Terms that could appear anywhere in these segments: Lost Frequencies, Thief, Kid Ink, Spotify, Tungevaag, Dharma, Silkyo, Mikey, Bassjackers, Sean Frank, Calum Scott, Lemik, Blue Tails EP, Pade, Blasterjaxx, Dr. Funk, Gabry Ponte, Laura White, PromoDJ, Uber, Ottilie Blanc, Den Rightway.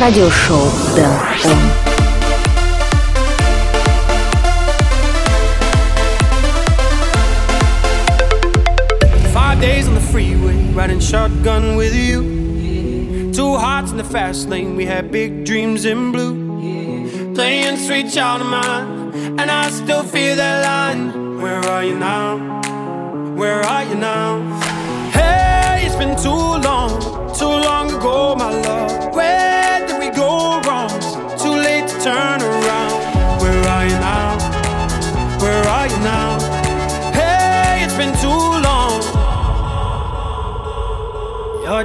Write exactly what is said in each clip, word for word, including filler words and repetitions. радиошоу «Дэн Он». Days on the freeway, riding shotgun with you. Yeah. Two hearts in the fast lane, we had big dreams in blue. Yeah. Playing sweet child of mine, and I still feel that line. Where are you now? Where are you now? Hey, it's been too long, too long ago, my love. Where did we go wrong? Too late to turn around. Where are you now? Where are you now? Hey, it's been too long. You're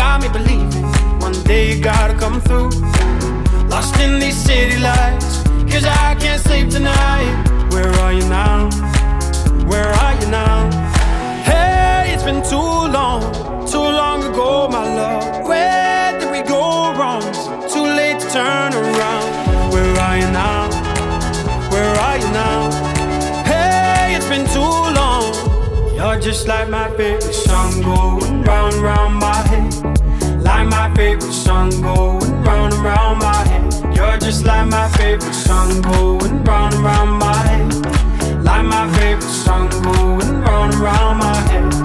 Got me believing one day you gotta come through. Lost in these city lights, cause I can't sleep tonight. Where are you now? Where are you now? Hey, it's been too long, too long ago, my love. Where did we go wrong? Too late to turn around. Where are you now? Where are you now? Hey, it's been too long. You're just like my favorite song going round round my head. Like my favorite song going round and round my head. You're just like my favorite song going round and round my head. Like my favorite song going round and round my head.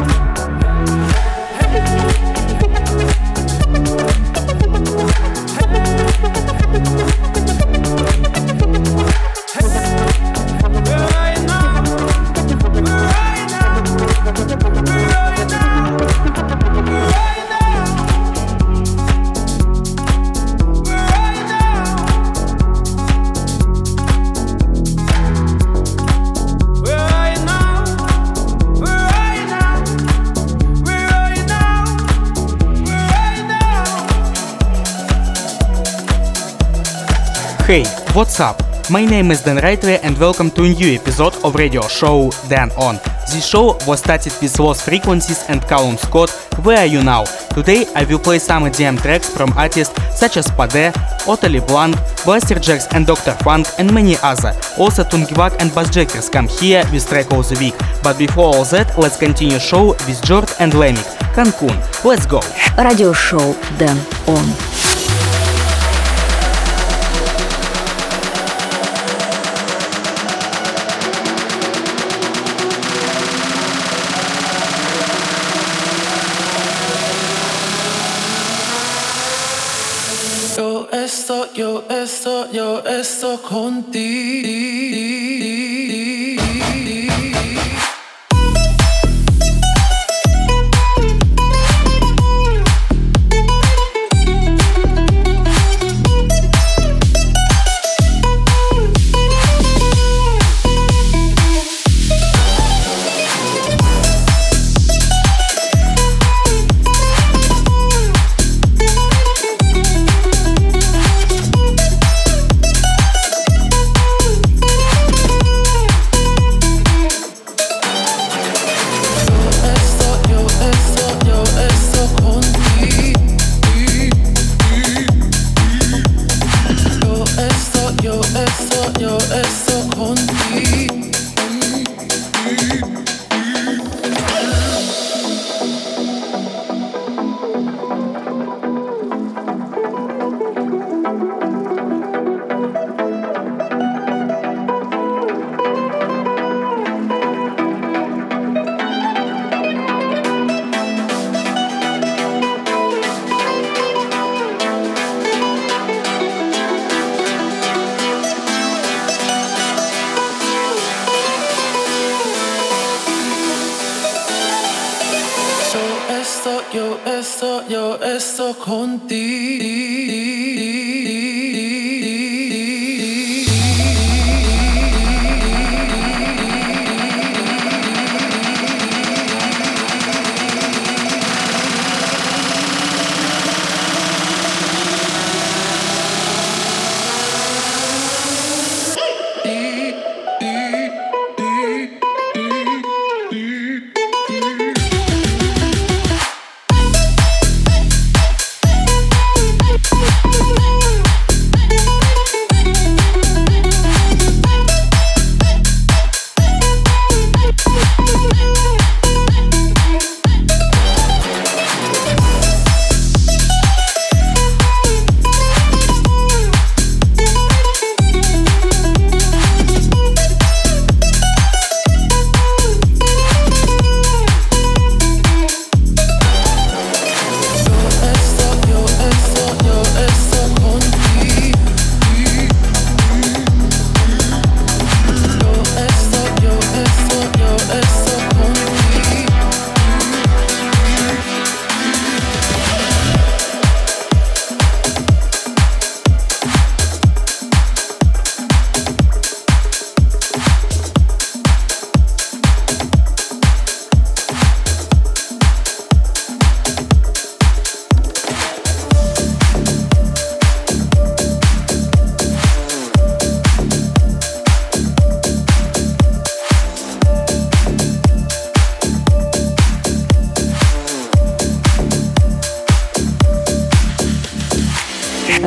Hey, what's up? My name is Den Rightway and welcome to a new episode of radio show Den On. This show was started with Lost Frequencies and Calum Scott, Where Are You Now? Today I will play some E D M tracks from artists such as Pade, Ottilie Blanc, Blasterjaxx and Doctor Funk and many others. Also Tungevaag and Bassjackers come here with track of the week. But before all that, let's continue show with Jord and Lemik. Cancun, let's go! Radio show Den On. Yo estoy, yo estoy contigo.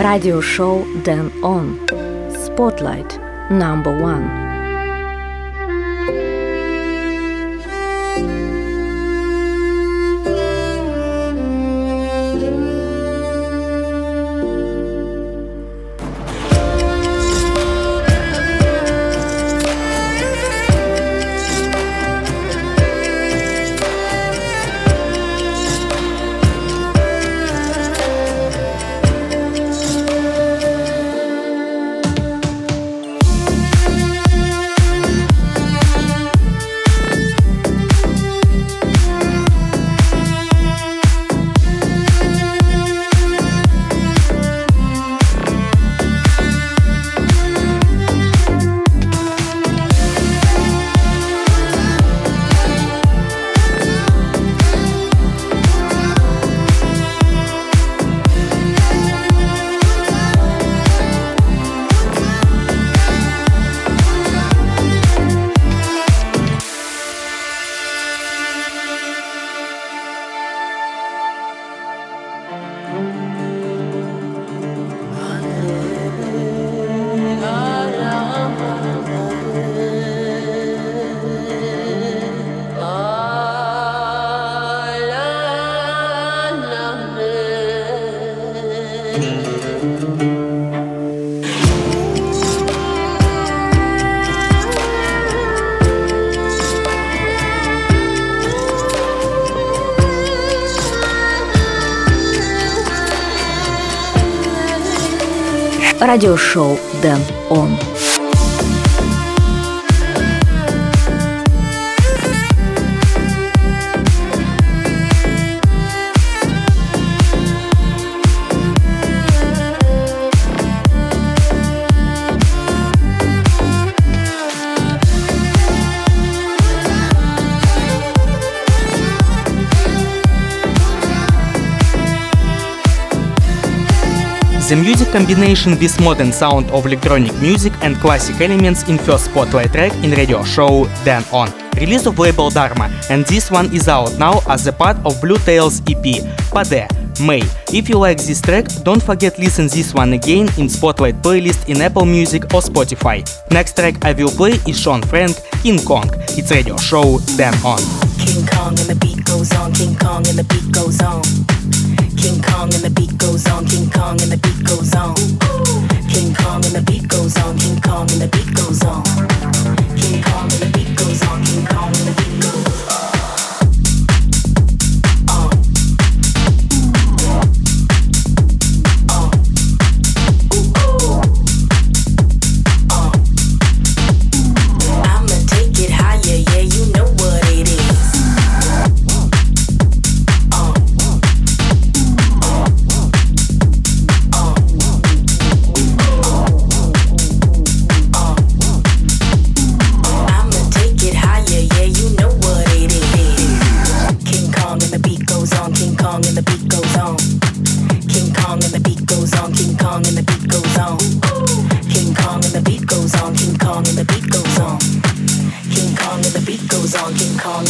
Радиошоу Дэн Он. Spotlight Number One. Радиошоу Дэн Он. The music combination with modern sound of electronic music and classic elements in first spotlight track in radio show Den On. Release of label Dharma, and this one is out now as a part of Blue Tails E P, Pade, May. If you like this track, don't forget listen this one again in Spotlight playlist in Apple Music or Spotify. Next track I will play is Sean Frank, King Kong. It's radio show Den On. King Kong and the beat goes on, King Kong and the beat goes on. King Kong and the beat goes on, King Kong and the beat goes on. King Kong and the beat goes on, King Kong and the beat goes on. King Kong and the beat goes on, King Kong and the beat goes on.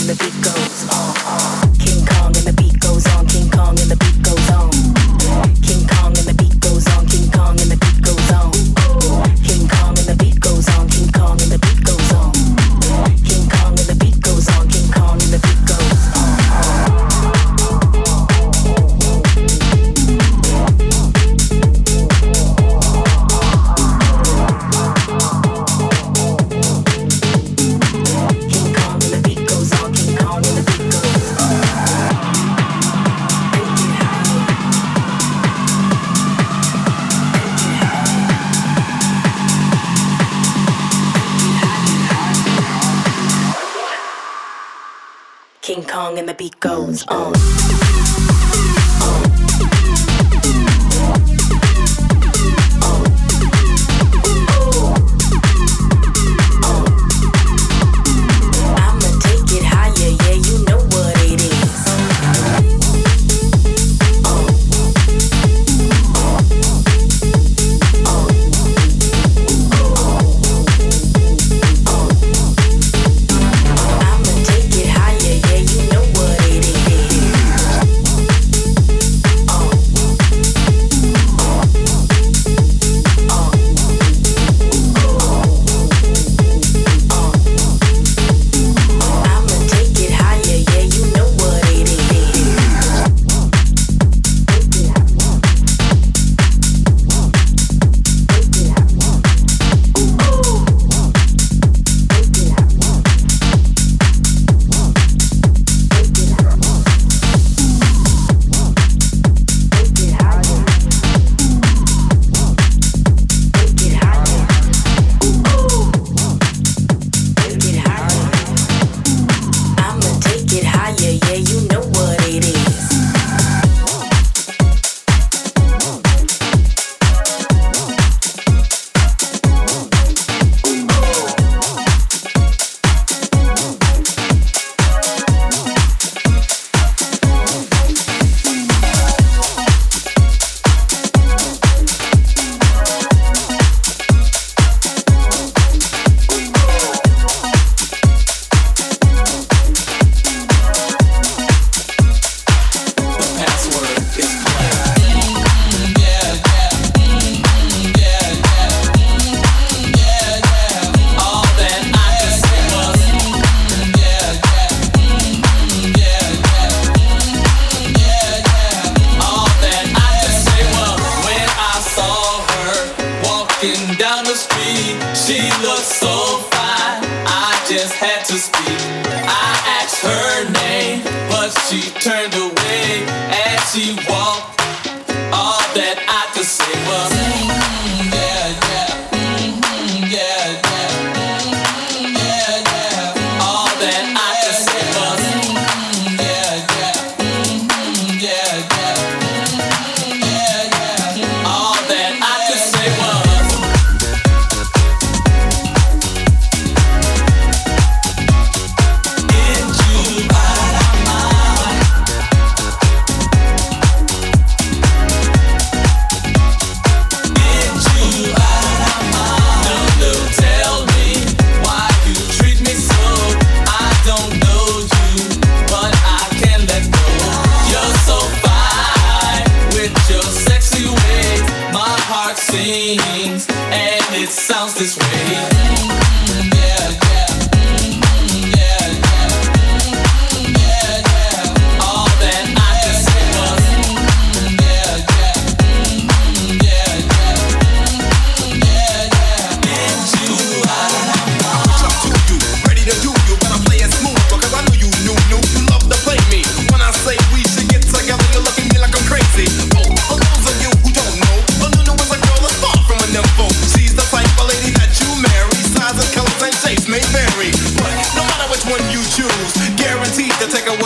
And the beat goes on.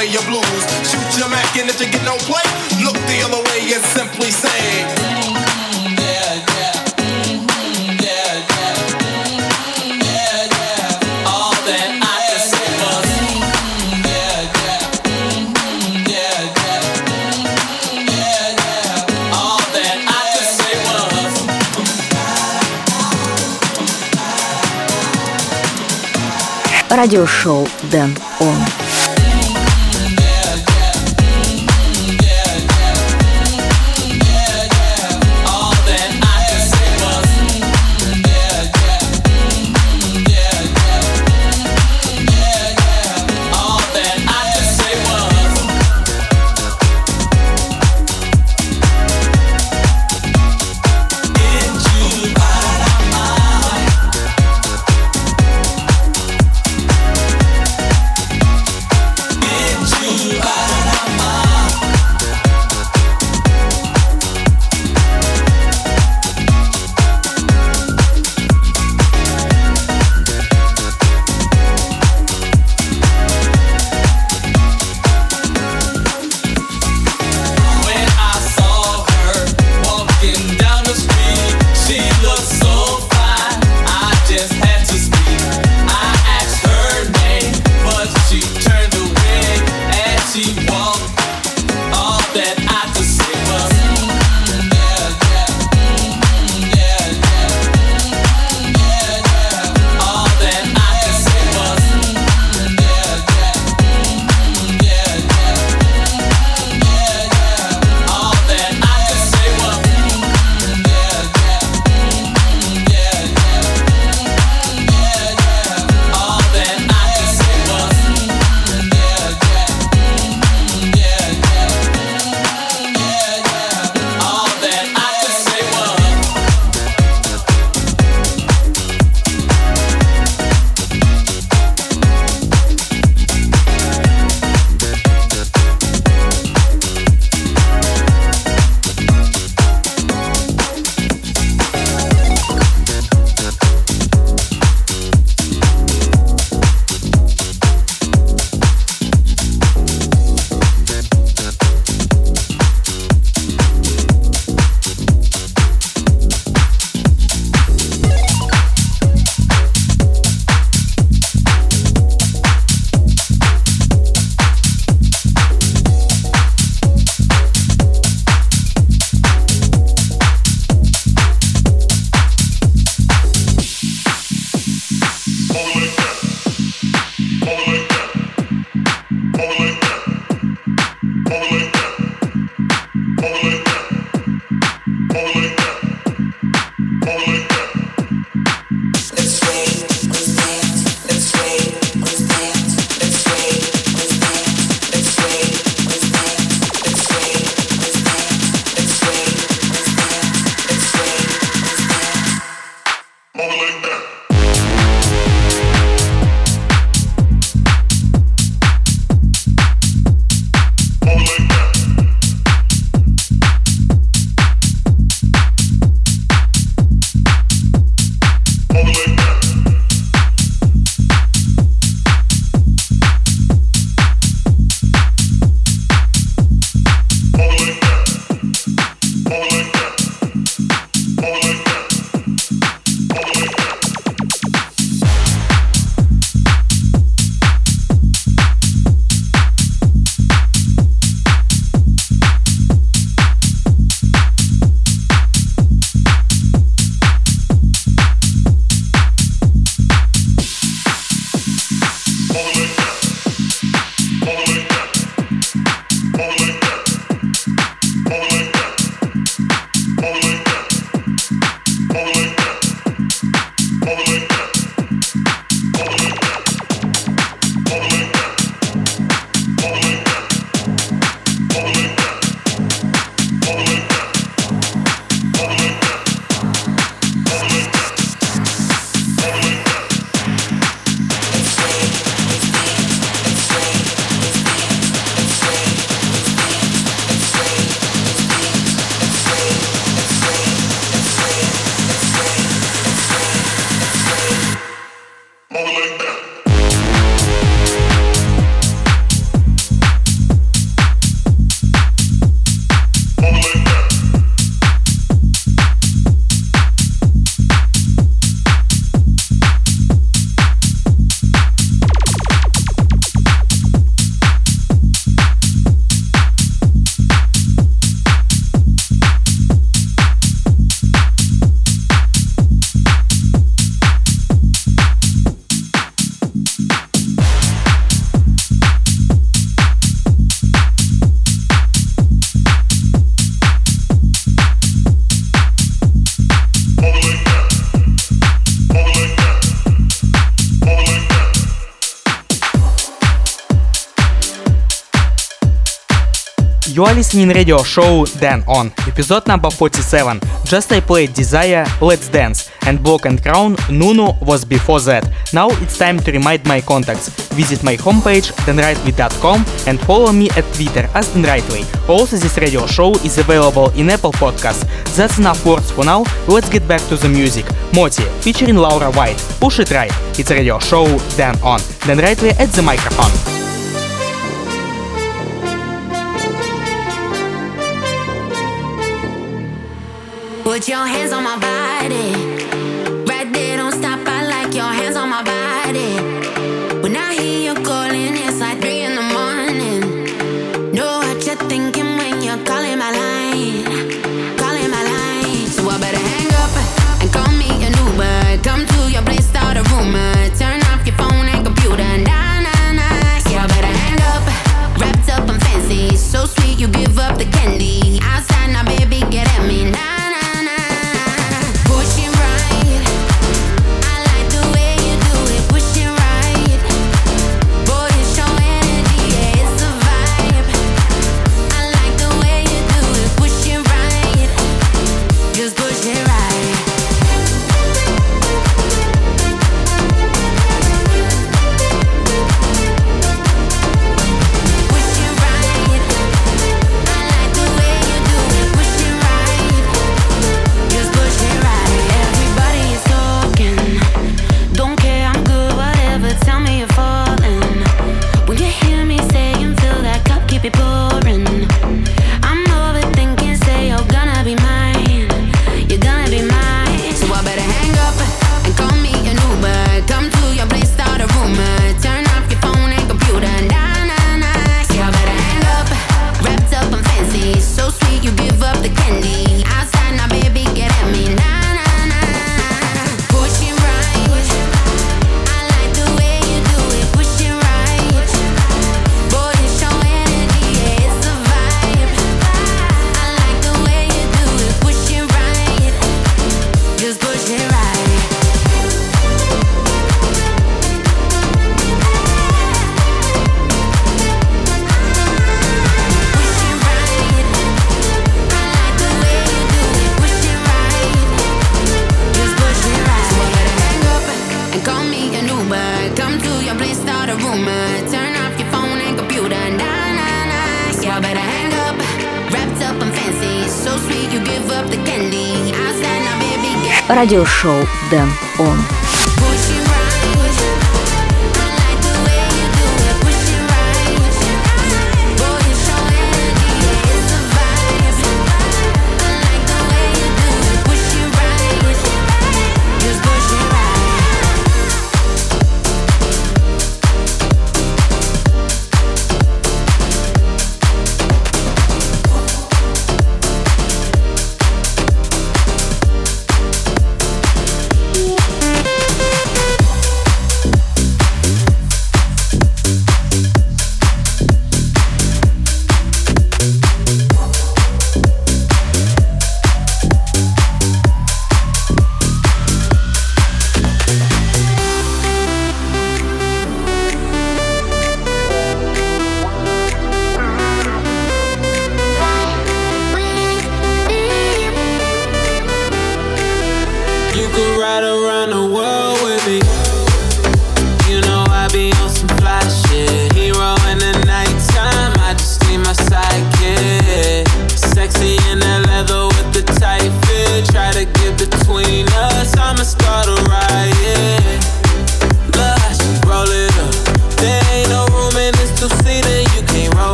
play your blues. Shoot your Mac, and if you get no play, look the other way and simply say, mm-hmm, yeah, yeah, mm-hmm, yeah, yeah, mm-hmm, yeah, yeah. All that I can say was, mm-hmm, yeah, yeah, mm-hmm, yeah, yeah, mm-hmm, yeah, yeah. All that I can say was, mm-hmm. Радиошоу Дэн Он. You are listening radio show Den On, эпизод number forty-seven. Just I played Desire, Let's Dance, and Block and Crown, Nunu was before that. Now it's time to remind my contacts. Visit my homepage den rightway dot com and follow me at Twitter as Den Rightway. Also this radio show is available in Apple Podcasts. That's enough words for now, let's get back to the music. Moti, featuring Laura White, Push It Right. It's radio show Den On. Den Rightway at the microphone. Put your hands on my body, right there, don't stop, I like your hands on my body. When I hear you calling, it's like three in the morning. Know what you're thinking when you're calling my line, calling my line. So I better hang up and call me an Uber. Come to your place, start a rumor. Turn off your phone and computer, nah, nah, nah. Yeah, I better hang up, wrapped up and fancy. So sweet, you give up the candy. Outside now, baby, get at me, nah. Радиошоу Дэн Он.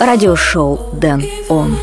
радиошоу Дэн Он.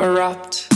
Erupt.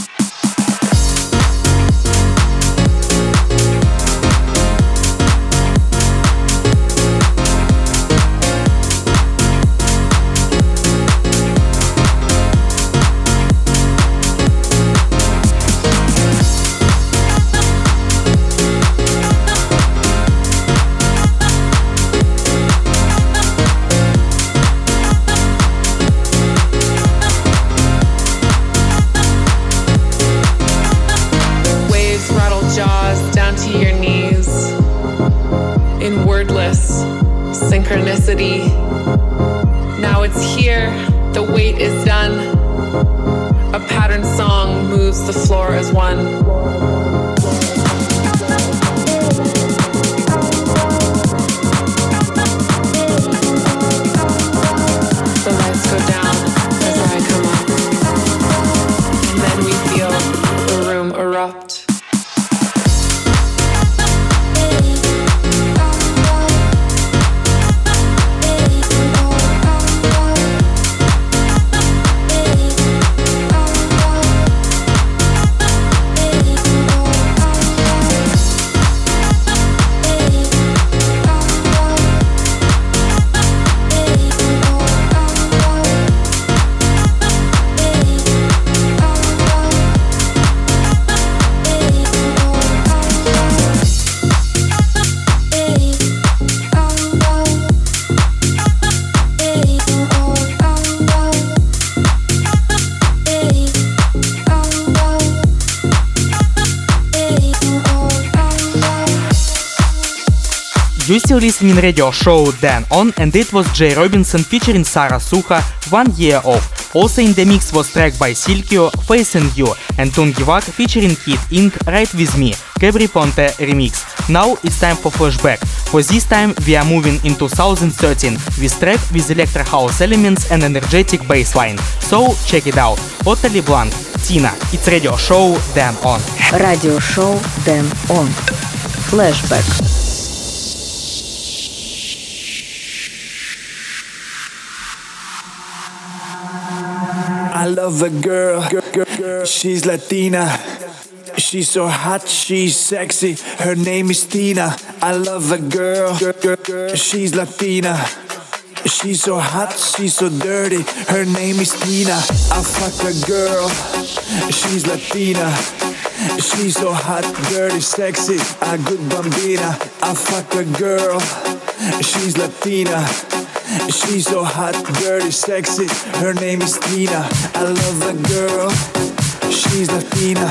still listening radio show Then On, and it was Jay Robinson featuring Sara Sucha, One Year Off. Also in the mix was track by Silkyo, Facing You, and Tungevaag featuring Kid Ink, Ride With Me, Gabry Ponte remix. Now it's time for flashback. For this time we are moving in two thousand thirteen with track with electro house elements and energetic bassline. So check it out. Ottilie Blanc, Tina. It's radio show Then On. Radio show Then On. Flashback. I love a girl, she's Latina, she's so hot, she's sexy, her name is Tina. I love a girl, she's Latina, she's so hot, she's so dirty, her name is Tina. I fuck a girl, she's Latina, she's so hot, dirty, sexy, a good bambina. I fuck a girl, she's Latina, she's so hot, dirty, sexy, her name is Tina. I love a girl, she's Latina,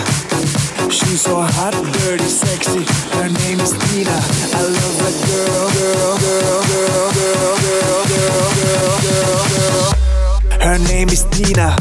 she's so hot, dirty, sexy, her name is Tina. I love a girl, girl, girl, girl, girl, girl, girl, girl, girl, girl, her name is Tina.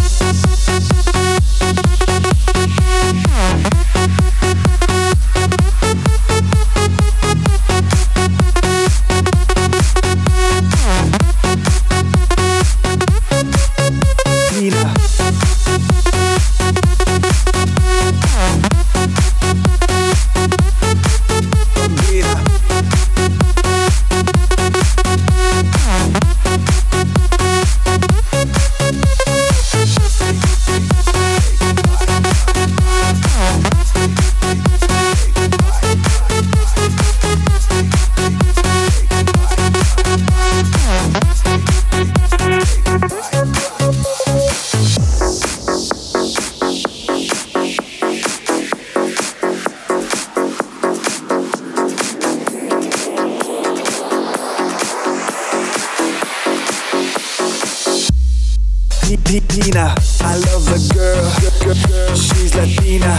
Tina, I love a girl, she's Latina,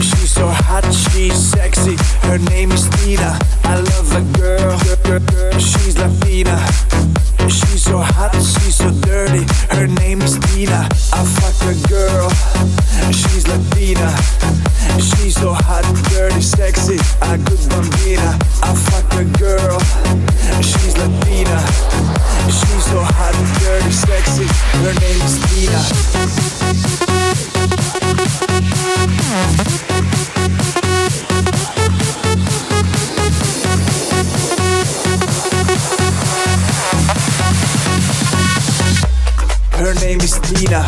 she's so hot, she's sexy, her name is Tina. I love a girl, she's Latina, she's so hot, she's so dirty, her name is Tina. I fuck a girl, she's Latina, she's so hot, dirty, sexy, a good bambina. I fuck a girl, she's Latina, she's so hot, dirty, sexy, her name is Tina. Her name is Tina.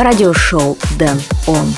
Радиошоу Дэн Он.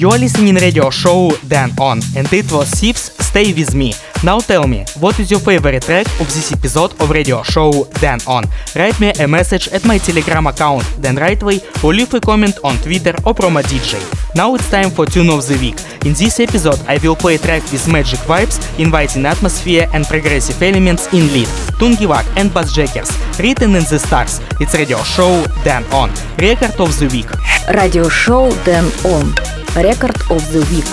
You're listening radio show Den On, and it was Thief's Stay With Me. Now tell me, what is your favorite track of this episode of radio show Den On? Write me a message at my Telegram account Den Rightway or leave a comment on Twitter or PromoDJ. Now it's time for Tune of the Week. In this episode I will play a track with magic vibes, inviting atmosphere and progressive elements in lead. Tungevaag and Bassjackers, Written in the Stars. It's radio show Den On. Record of the Week. Radio show Den On. Record of the Week.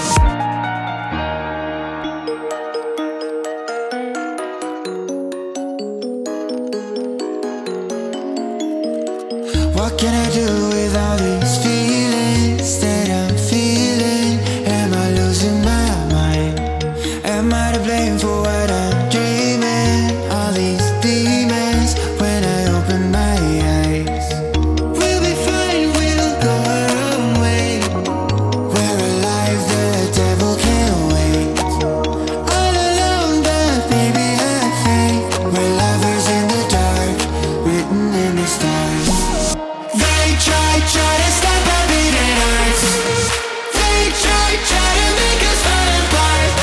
What can I do with all these feelings that I'm feeling? Am I losing my mind? Am I to blame for what I'm dreaming? All these demons when I open my eyes. We'll be fine, we'll go our own way. We're alive, the devil can't wait. All alone, but baby I think we're lovers in the dark, written in the stars. Try, try to stop our beating hearts. They try, try to make us fall apart.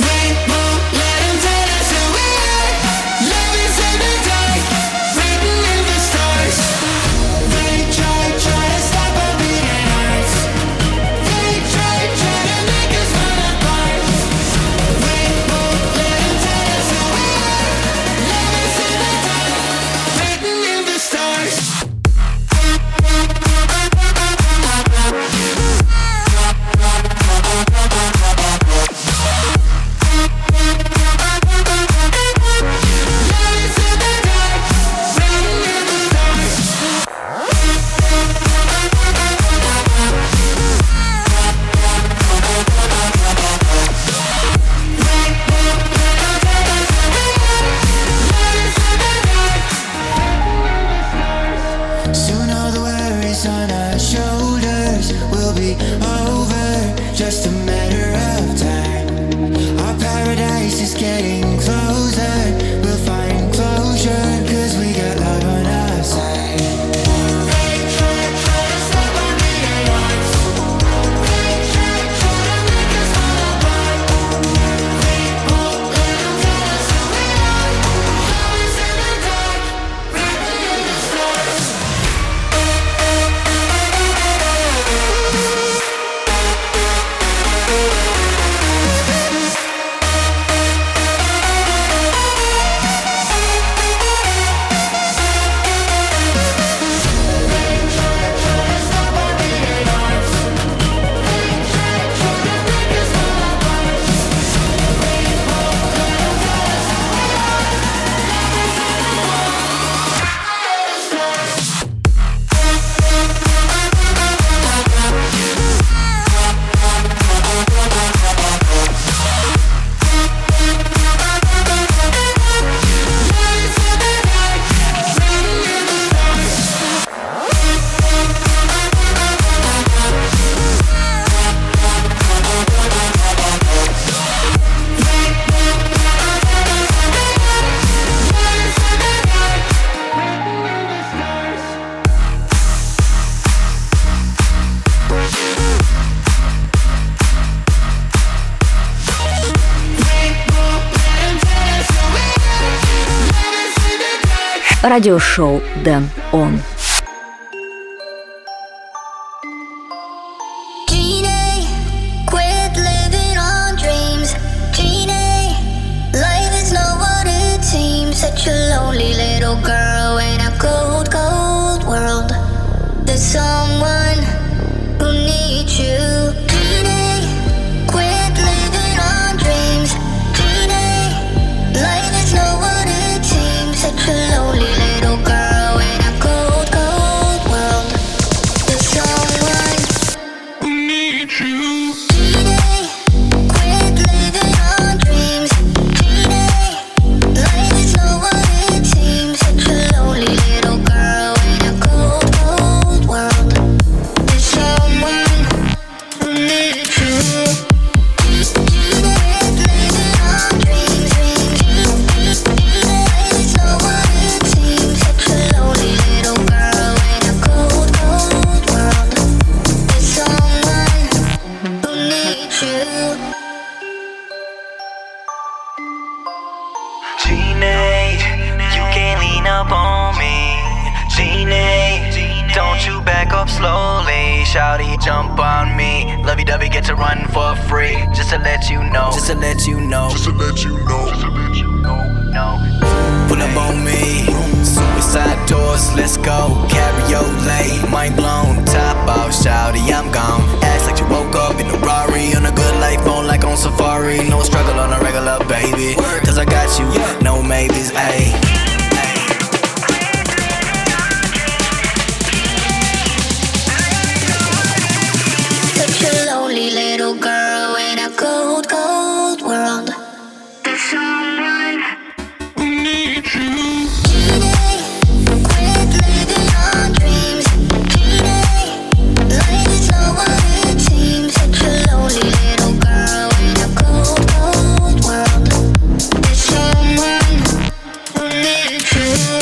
They won't let them tell us who we are. Love is in the dark, written in the stars. They try, try to stop our beating hearts. They try, try to make us fall apart. They won't let them tell us who we are. Love is in the dark, written in the stars. Радиошоу Дэн Он. jump on me. Lovey-dovey get to run for free. Just to let you know. Just to let you know. Just to let you know. Just to let you know. No. Pull up on me. Suicide doors, let's go. Cabriolet, mind blown. Top off, shouty, I'm gone. Act like you woke up in a Rari. On a good life, phone like on safari. No struggle on a regular, baby. Cause I got you, no maybes, ayy. Little girl in a cold, cold world. There's someone who needs you. Today, quit living on dreams. Today, life is not what it seems. Such a lonely little girl in a cold, cold world. There's someone who needs you.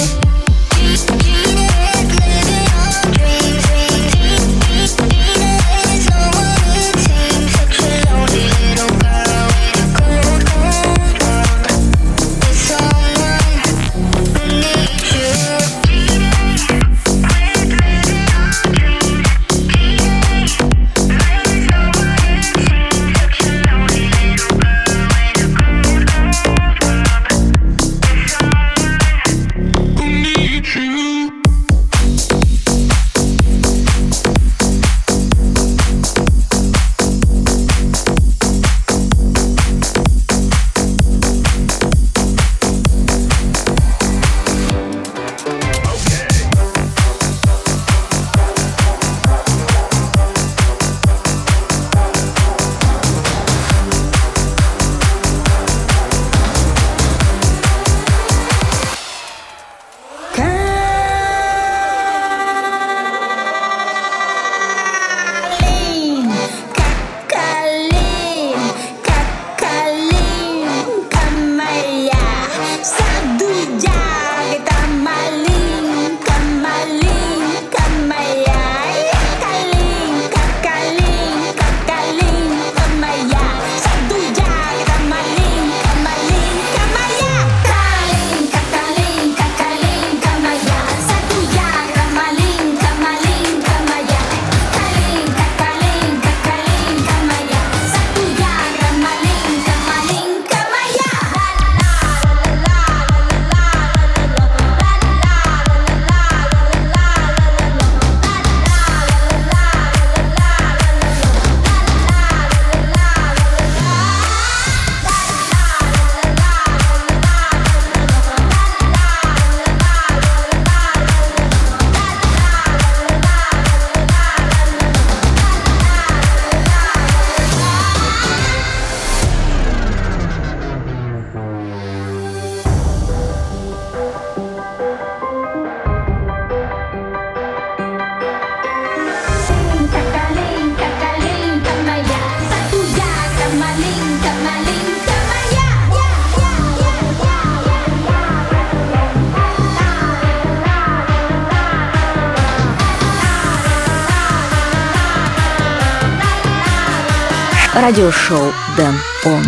Радиошоу Дэн Он.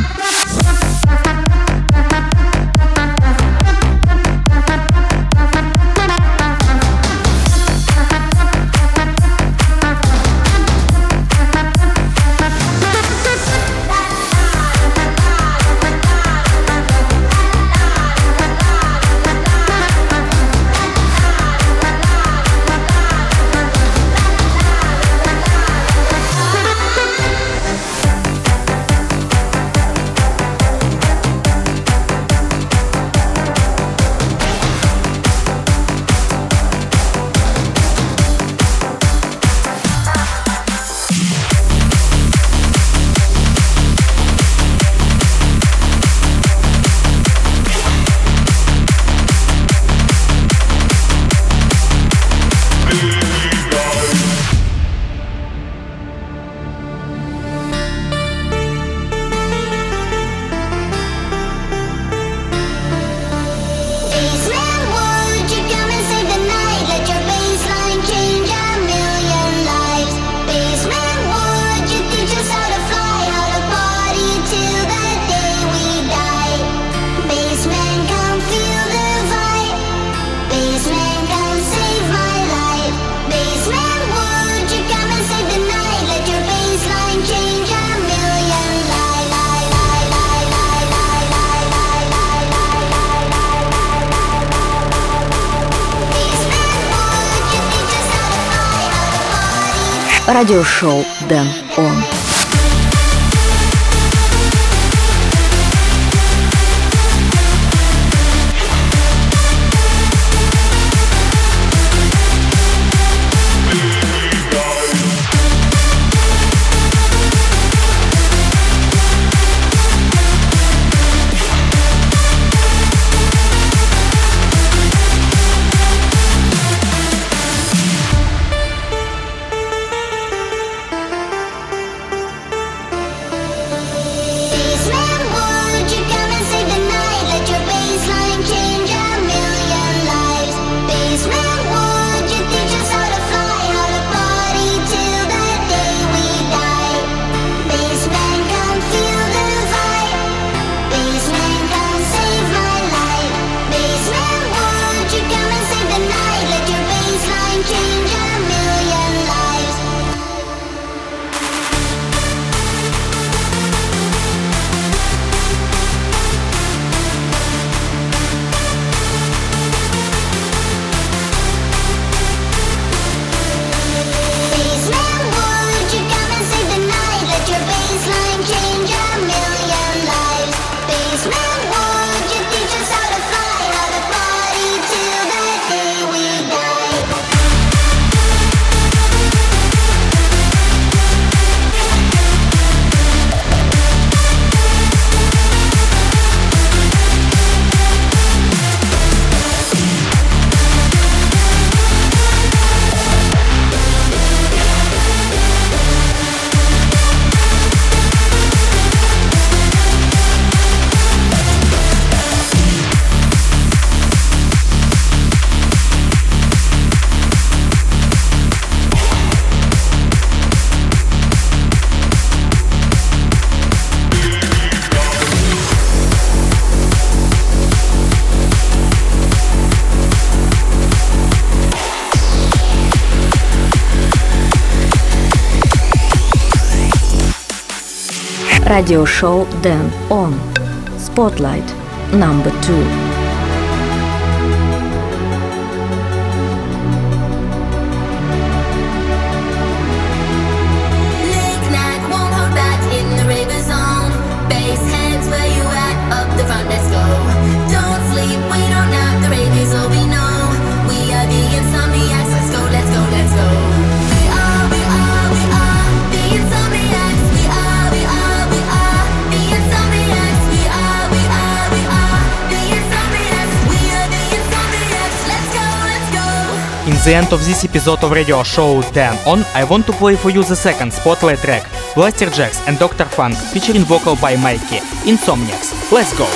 радиошоу Дэн Он. Радиошоу Дэн Он. Spotlight Number Two. At the end of this episode of radio show Den On, I want to play for you the second spotlight track, Blasterjaxx and Doctor Funk, featuring vocal by Mikey, Insomniacs. Let's go!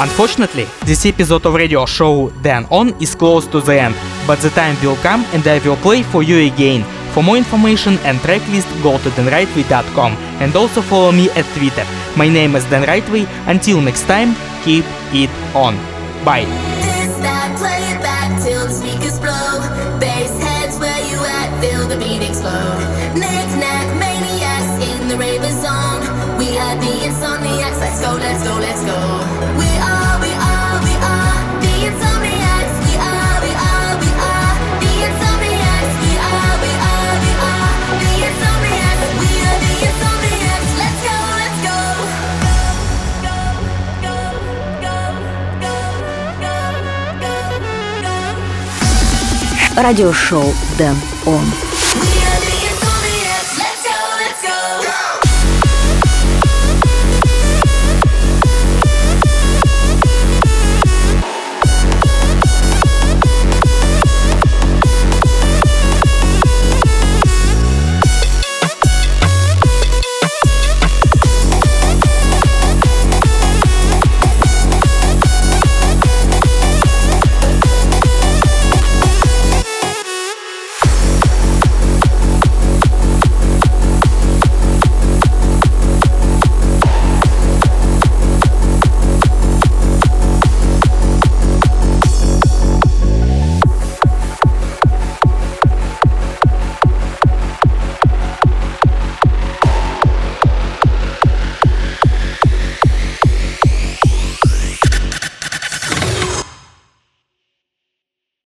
Unfortunately, this episode of radio show Den On is close to the end, but the time will come and I will play for you again. For more information and track list, go to den rightway dot com and also follow me at Twitter. My name is Den Rightway. Until next time, keep it on. Bye. Let's go, let's go, let's go. We are, we are, we are the Insomniacs. We are, we are, we are the Insomniacs. We are, we are, we are the Insomniacs. We are the Insomniacs. Let's go, let's go. Go, go, go, go, go, go, go. Радиошоу Дэн Он.